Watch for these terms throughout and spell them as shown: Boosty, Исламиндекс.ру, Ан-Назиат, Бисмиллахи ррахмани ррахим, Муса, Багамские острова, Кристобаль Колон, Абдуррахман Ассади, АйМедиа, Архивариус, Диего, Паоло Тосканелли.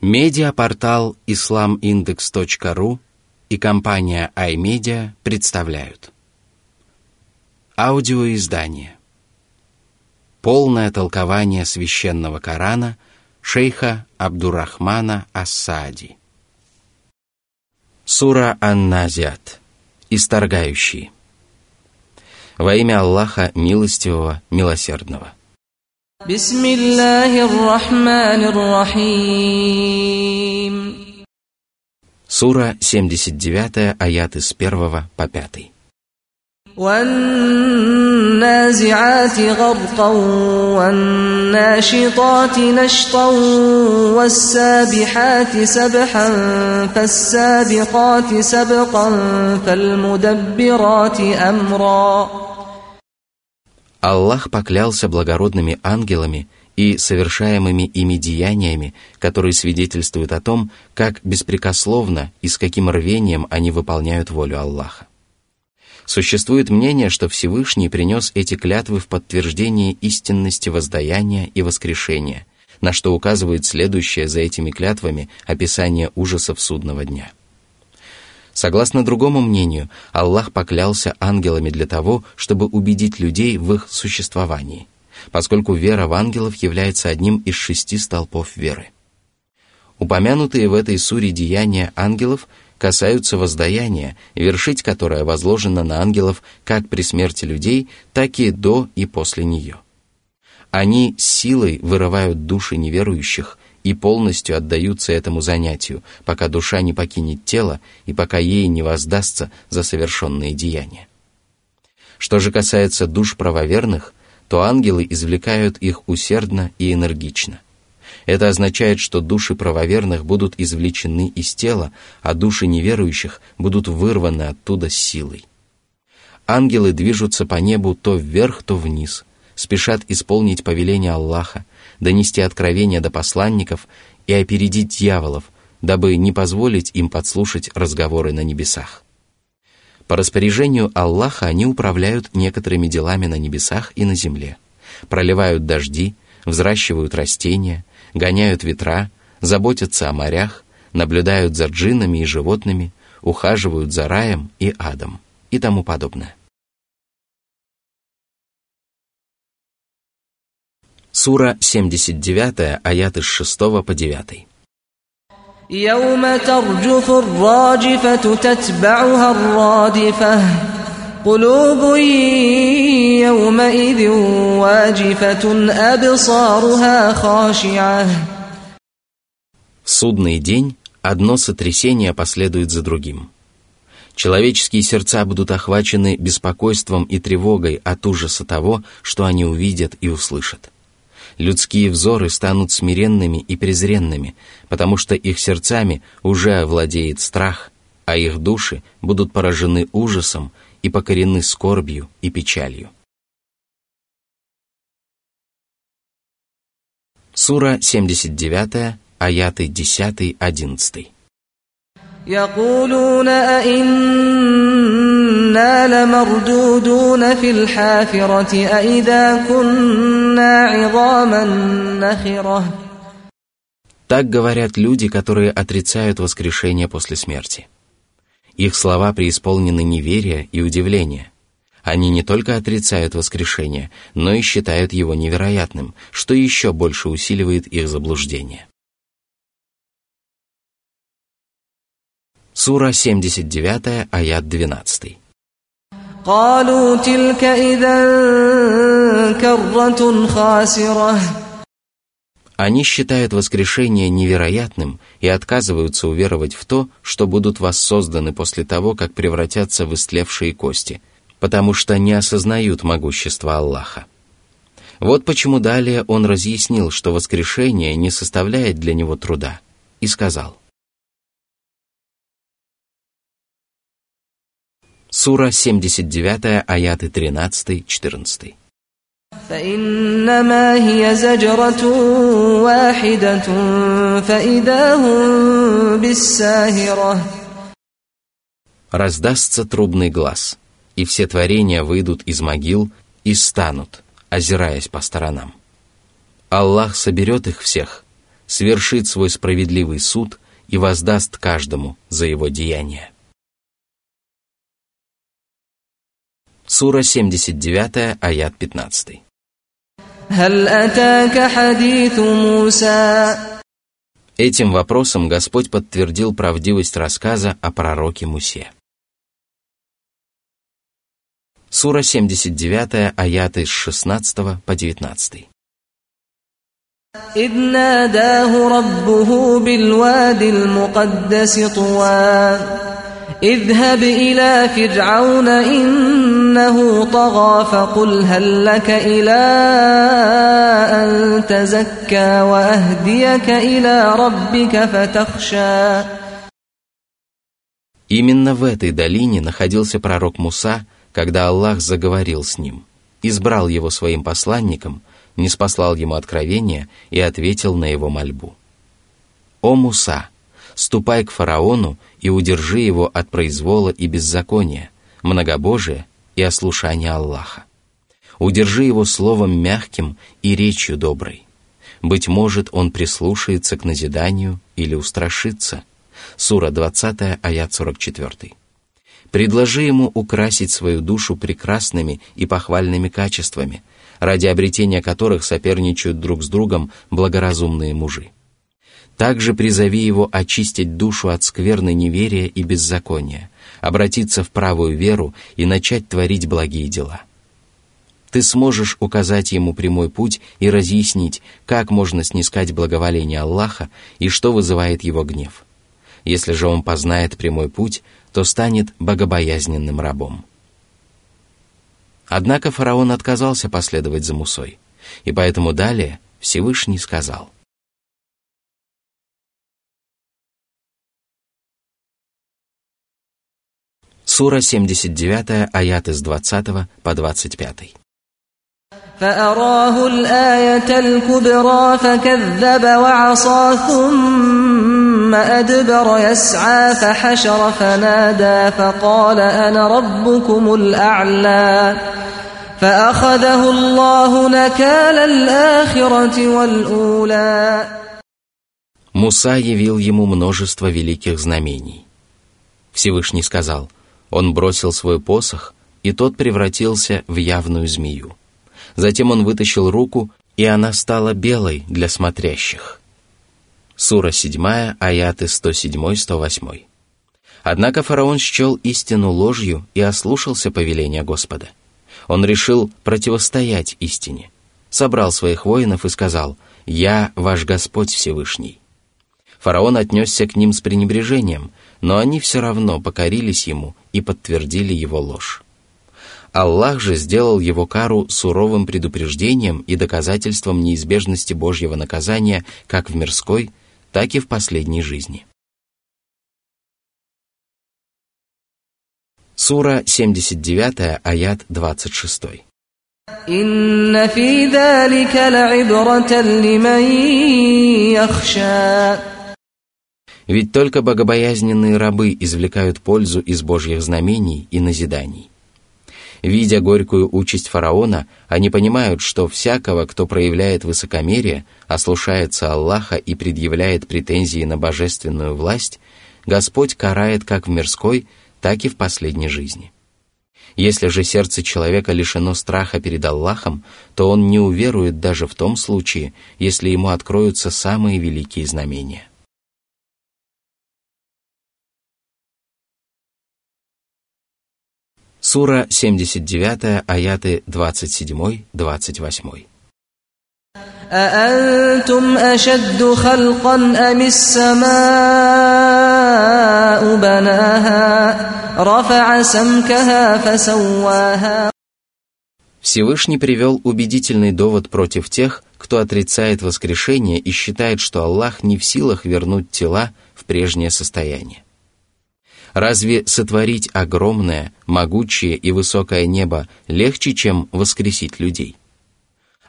Медиапортал Исламиндекс.ру и компания АйМедиа представляют аудиоиздание «Полное толкование священного Корана» шейха Абдуррахмана Ассади. Сура Ан-Назиат. Исторгающий. Во имя Аллаха Милостивого, Милосердного. Бисмиллахи ррахмани ррахим. Сура 79, аяты с 1 по 5. وَالنَّازِعَاتِ غَرْقًا وَالنَّاشِطَاتِ نَشْطًا وَالسَّابِحَاتِ سَبْحًا فَالسَّابِقَاتِ سَبْقًا فَالْمُدَبِّرَاتِ أَمْرًا. Аллах поклялся благородными ангелами и совершаемыми ими деяниями, которые свидетельствуют о том, как беспрекословно и с каким рвением они выполняют волю Аллаха. Существует мнение, что Всевышний принес эти клятвы в подтверждение истинности воздаяния и воскрешения, на что указывает следующее за этими клятвами описание ужасов судного дня. Согласно другому мнению, Аллах поклялся ангелами для того, чтобы убедить людей в их существовании, поскольку вера в ангелов является одним из 6 столпов веры. Упомянутые в этой суре деяния ангелов касаются воздаяния, вершить которое возложено на ангелов как при смерти людей, так и до и после нее. Они силой вырывают души неверующих и полностью отдаются этому занятию, пока душа не покинет тело и пока ей не воздастся за совершенные деяния. Что же касается душ правоверных, то ангелы извлекают их усердно и энергично. Это означает, что души правоверных будут извлечены из тела, а души неверующих будут вырваны оттуда силой. Ангелы движутся по небу то вверх, то вниз, спешат исполнить повеление Аллаха, донести откровения до посланников и опередить дьяволов, дабы не позволить им подслушать разговоры на небесах. По распоряжению Аллаха они управляют некоторыми делами на небесах и на земле, проливают дожди, взращивают растения, гоняют ветра, заботятся о морях, наблюдают за джиннами и животными, ухаживают за раем и адом и тому подобное. Сура 79, аяты с 6 по 9. قلوب يومئذ واجفة أبصارها خاشعة. В судный день одно сотрясение последует за другим. Человеческие сердца будут охвачены беспокойством и тревогой от ужаса того, что они увидят и услышат. Людские взоры станут смиренными и презренными, потому что их сердцами уже владеет страх, а их души будут поражены ужасом и покорены скорбью и печалью. Сура 79, аяты 10-11. يقولون أئنا لمردودون في الحافرة أإذا كنا عظاما نخرة. Так говорят люди, которые отрицают воскрешение после смерти. Их слова преисполнены неверия и удивления. Они не только отрицают воскрешение, но и считают его невероятным, что еще больше усиливает их заблуждение. Сура 79, аят 12. Они считают воскрешение невероятным и отказываются уверовать в то, что будут воссозданы после того, как превратятся в истлевшие кости, потому что не осознают могущества Аллаха. Вот почему далее он разъяснил, что воскрешение не составляет для него труда, и сказал. Сура 79, аяты 13-14. فإنما هي زجرة واحدة فإذا هم بالساهرة. Раздастся трубный глас, и все творения выйдут из могил и станут, озираясь по сторонам. Аллах соберет их всех, свершит свой справедливый суд и воздаст каждому за его деяние. Сура 79, аят 15. Этим вопросом Господь подтвердил правдивость рассказа о пророке Мусе. Сура 79, аяты с 16 по 19. Именно в этой долине находился пророк Муса, когда Аллах заговорил с ним, избрал его своим посланником, ниспослал ему откровение и ответил на его мольбу. «О Муса, ступай к фараону и удержи его от произвола и беззакония, многобожия и ослушания Аллаха. Удержи его словом мягким и речью доброй. Быть может, он прислушается к назиданию или устрашится». Сура 20, аят 44. Предложи ему украсить свою душу прекрасными и похвальными качествами, ради обретения которых соперничают друг с другом благоразумные мужи. Также призови его очистить душу от скверны неверия и беззакония, обратиться в правую веру и начать творить благие дела. Ты сможешь указать ему прямой путь и разъяснить, как можно снискать благоволение Аллаха и что вызывает его гнев. Если же он познает прямой путь, то станет богобоязненным рабом. Однако фараон отказался последовать за Мусой, и поэтому далее Всевышний сказал: Сура 79, аяты с 20 по 25. Муса явил ему множество великих знамений. Всевышний сказал: он бросил свой посох, и тот превратился в явную змею. Затем он вытащил руку, и она стала белой для смотрящих. Сура 7, аяты 107-108. Однако фараон счел истину ложью и ослушался повеления Господа. Он решил противостоять истине. Собрал своих воинов и сказал: «Я ваш Господь Всевышний». Фараон отнесся к ним с пренебрежением, но они все равно покорились ему и подтвердили его ложь. Аллах же сделал его кару суровым предупреждением и доказательством неизбежности Божьего наказания как в мирской, так и в последней жизни. Сура 79, аят 26. Ведь только богобоязненные рабы извлекают пользу из Божьих знамений и назиданий. Видя горькую участь фараона, они понимают, что всякого, кто проявляет высокомерие, ослушается Аллаха и предъявляет претензии на божественную власть, Господь карает как в мирской, так и в последней жизни. Если же сердце человека лишено страха перед Аллахом, то он не уверует даже в том случае, если ему откроются самые великие знамения. Сура 79, аяты 27-28. Всевышний привел убедительный довод против тех, кто отрицает воскрешение и считает, что Аллах не в силах вернуть тела в прежнее состояние. Разве сотворить огромное, могучее и высокое небо легче, чем воскресить людей?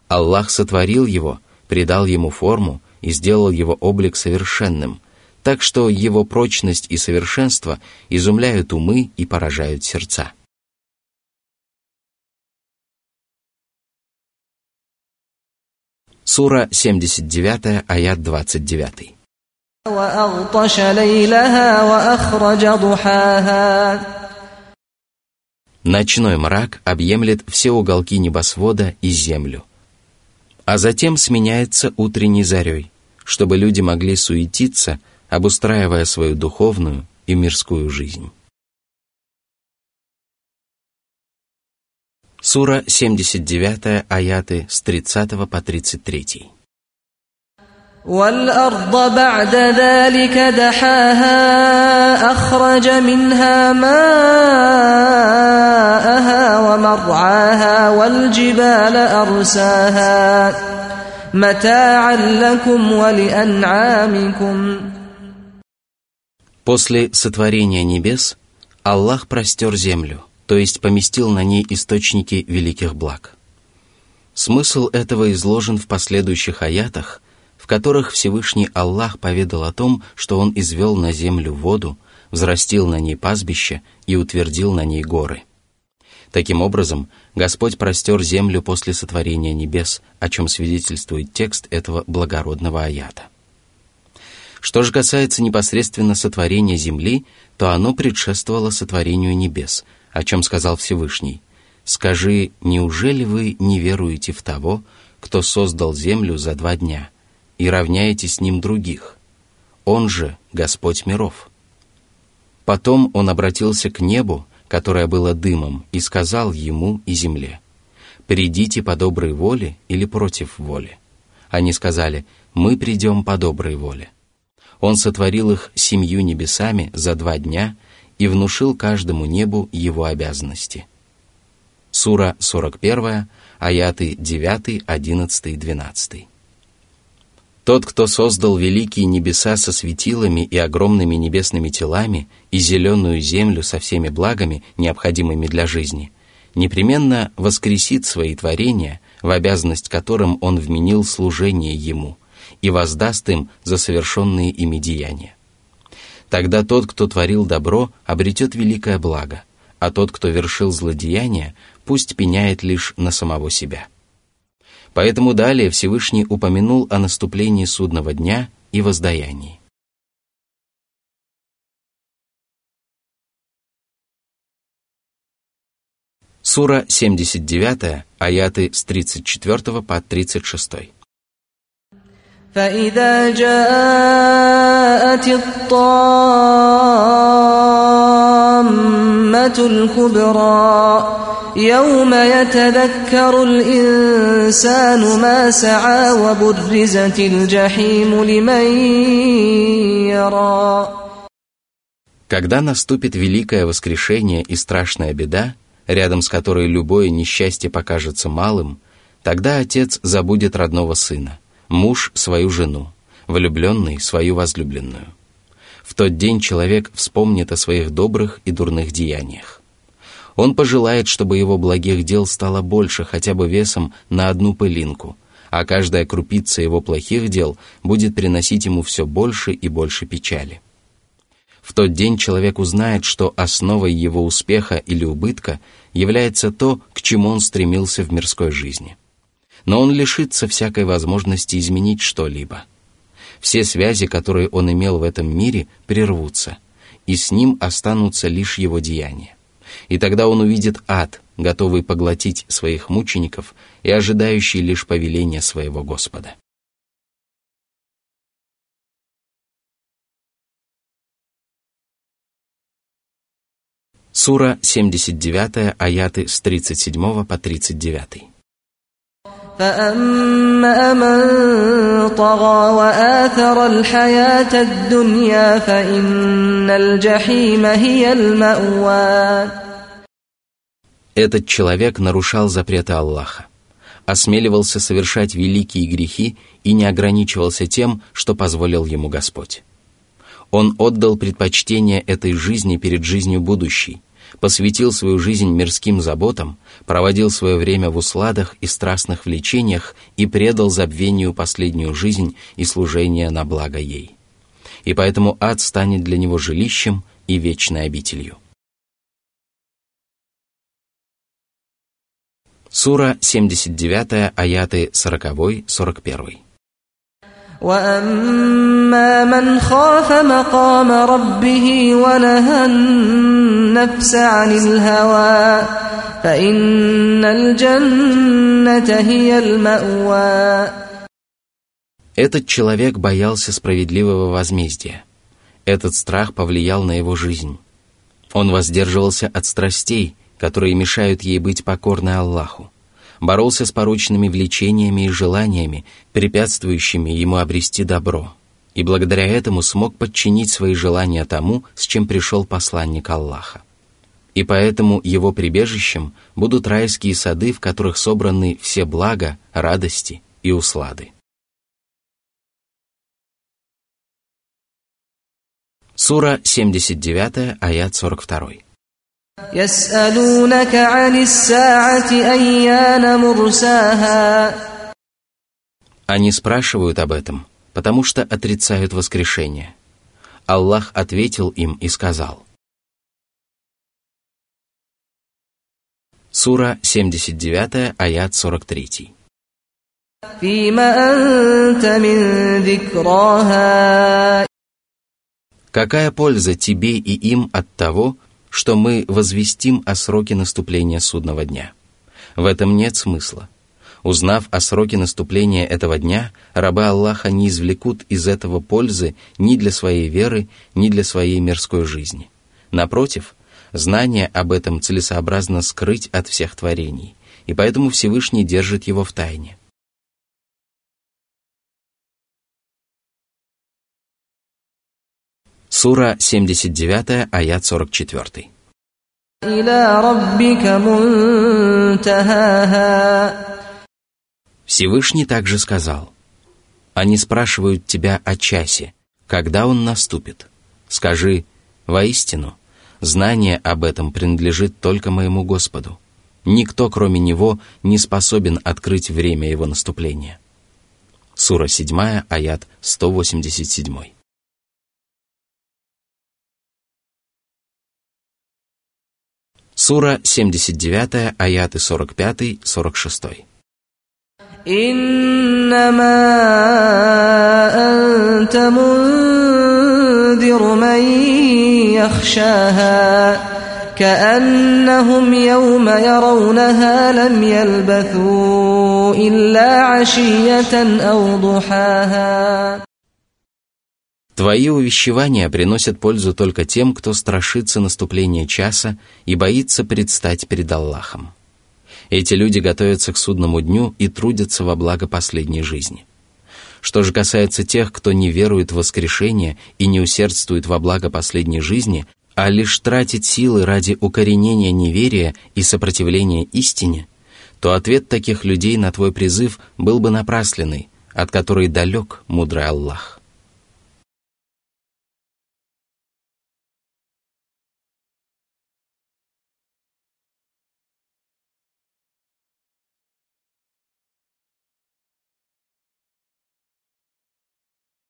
Аллах сотворил его, придал ему форму и сделал его облик совершенным, так что его прочность и совершенство изумляют умы и поражают сердца. Сура 79, аят 29. Ночной мрак объемлет все уголки небосвода и землю, а затем сменяется утренней зарей, чтобы люди могли суетиться, обустраивая свою духовную и мирскую жизнь. Сура 79, аяты с 30 по 33. وَالْأَرْضَ بَعْدَ ذَلِكَ دَحَاهَا أَخْرَجَ مِنْهَا مَاءَهَا وَمَرْعَاهَا وَالْجِبَالَ أَرْسَاهَا مَتَاعًا لَكُمْ وَلِأَنْعَامِكُمْ. После сотворения небес Аллах простер землю, то есть поместил на ней источники великих благ. Смысл этого изложен в последующих аятах, в которых Всевышний Аллах поведал о том, что Он извел на землю воду, взрастил на ней пастбище и утвердил на ней горы. Таким образом, Господь простер землю после сотворения небес, о чем свидетельствует текст этого благородного аята. Что же касается непосредственно сотворения земли, то оно предшествовало сотворению небес, о чем сказал Всевышний: «Скажи, неужели вы не веруете в того, кто создал землю за 2 дня, и равняете с ним других? Он же Господь миров». Потом он обратился к небу, которое было дымом, и сказал ему и земле: «Придите по доброй воле или против воли». Они сказали: «Мы придем по доброй воле». Он сотворил их 7 небесами за 2 дня и внушил каждому небу его обязанности. Сура 41, аяты 9, 11, 12. Тот, кто создал великие небеса со светилами и огромными небесными телами и зеленую землю со всеми благами, необходимыми для жизни, непременно воскресит свои творения, в обязанность которым он вменил служение ему, и воздаст им за совершенные ими деяния. Тогда тот, кто творил добро, обретет великое благо, а тот, кто вершил злодеяние, пусть пеняет лишь на самого себя. Поэтому далее Всевышний упомянул о наступлении судного дня и воздаянии. Сура 79, аяты с 34 по 36. فإذا جاءت الطامة الكبرى يوم يتذكر الإنسان ما سعى وبرزت الجحيم لمن يرى. Когда наступит великое воскрешение и страшная беда, рядом с которой любое несчастье покажется малым, тогда отец забудет родного сына, муж — свою жену, влюбленный — свою возлюбленную. В тот день человек вспомнит о своих добрых и дурных деяниях. Он пожелает, чтобы его благих дел стало больше хотя бы весом на 1 пылинку, а каждая крупица его плохих дел будет приносить ему все больше и больше печали. В тот день человек узнает, что основой его успеха или убытка является то, к чему он стремился в мирской жизни. Но он лишится всякой возможности изменить что-либо. Все связи, которые он имел в этом мире, прервутся, и с ним останутся лишь его деяния. И тогда он увидит ад, готовый поглотить своих мучеников и ожидающий лишь повеления своего Господа. Сура 79, аяты с 37 по 39. فأما من طغى وآثر الحياة الدنيا فإن الجحيم هي المأوى. Этот человек нарушал запреты Аллаха, осмеливался совершать великие грехи и не ограничивался тем, что позволил ему Господь. Он отдал предпочтение этой жизни перед жизнью будущей, посвятил свою жизнь мирским заботам, проводил свое время в усладах и страстных влечениях и предал забвению последнюю жизнь и служение на благо ей. И поэтому ад станет для него жилищем и вечной обителью. Сура 79, аяты 40-41. وَأَمَّا مَنْ خَافَ مَقَامَ رَبِّهِ وَنَهَى النَّفْسَ عَنِ الْهَوَى فَإِنَّ الْجَنَّةَ هِيَ الْمَأْوَى. Этот человек боялся справедливого возмездия. Этот страх повлиял на его жизнь. Он воздерживался от страстей, которые мешают ей быть покорной Аллаху, боролся с порочными влечениями и желаниями, препятствующими ему обрести добро, и благодаря этому смог подчинить свои желания тому, с чем пришел посланник Аллаха. И поэтому его прибежищем будут райские сады, в которых собраны все блага, радости и услады. Сура 79, аят 42. Они спрашивают об этом, потому что отрицают воскрешение. Аллах ответил им и сказал. Сура 79, аят 43. Какая польза тебе и им от того, что мы возвестим о сроке наступления судного дня? В этом нет смысла. Узнав о сроке наступления этого дня, рабы Аллаха не извлекут из этого пользы ни для своей веры, ни для своей мирской жизни. Напротив, знание об этом целесообразно скрыть от всех творений, и поэтому Всевышний держит его в тайне. Сура 79, аят 44. Всевышний также сказал: «Они спрашивают тебя о часе, когда он наступит. Скажи: воистину, знание об этом принадлежит только моему Господу. Никто, кроме Него, не способен открыть время его наступления». Сура 7, аят 187. Сура 79, аяты 45-46. Твои увещевания приносят пользу только тем, кто страшится наступления часа и боится предстать перед Аллахом. Эти люди готовятся к судному дню и трудятся во благо последней жизни. Что же касается тех, кто не верует в воскрешение и не усердствует во благо последней жизни, а лишь тратит силы ради укоренения неверия и сопротивления истине, то ответ таких людей на твой призыв был бы напрасленный, от которой далек мудрый Аллах.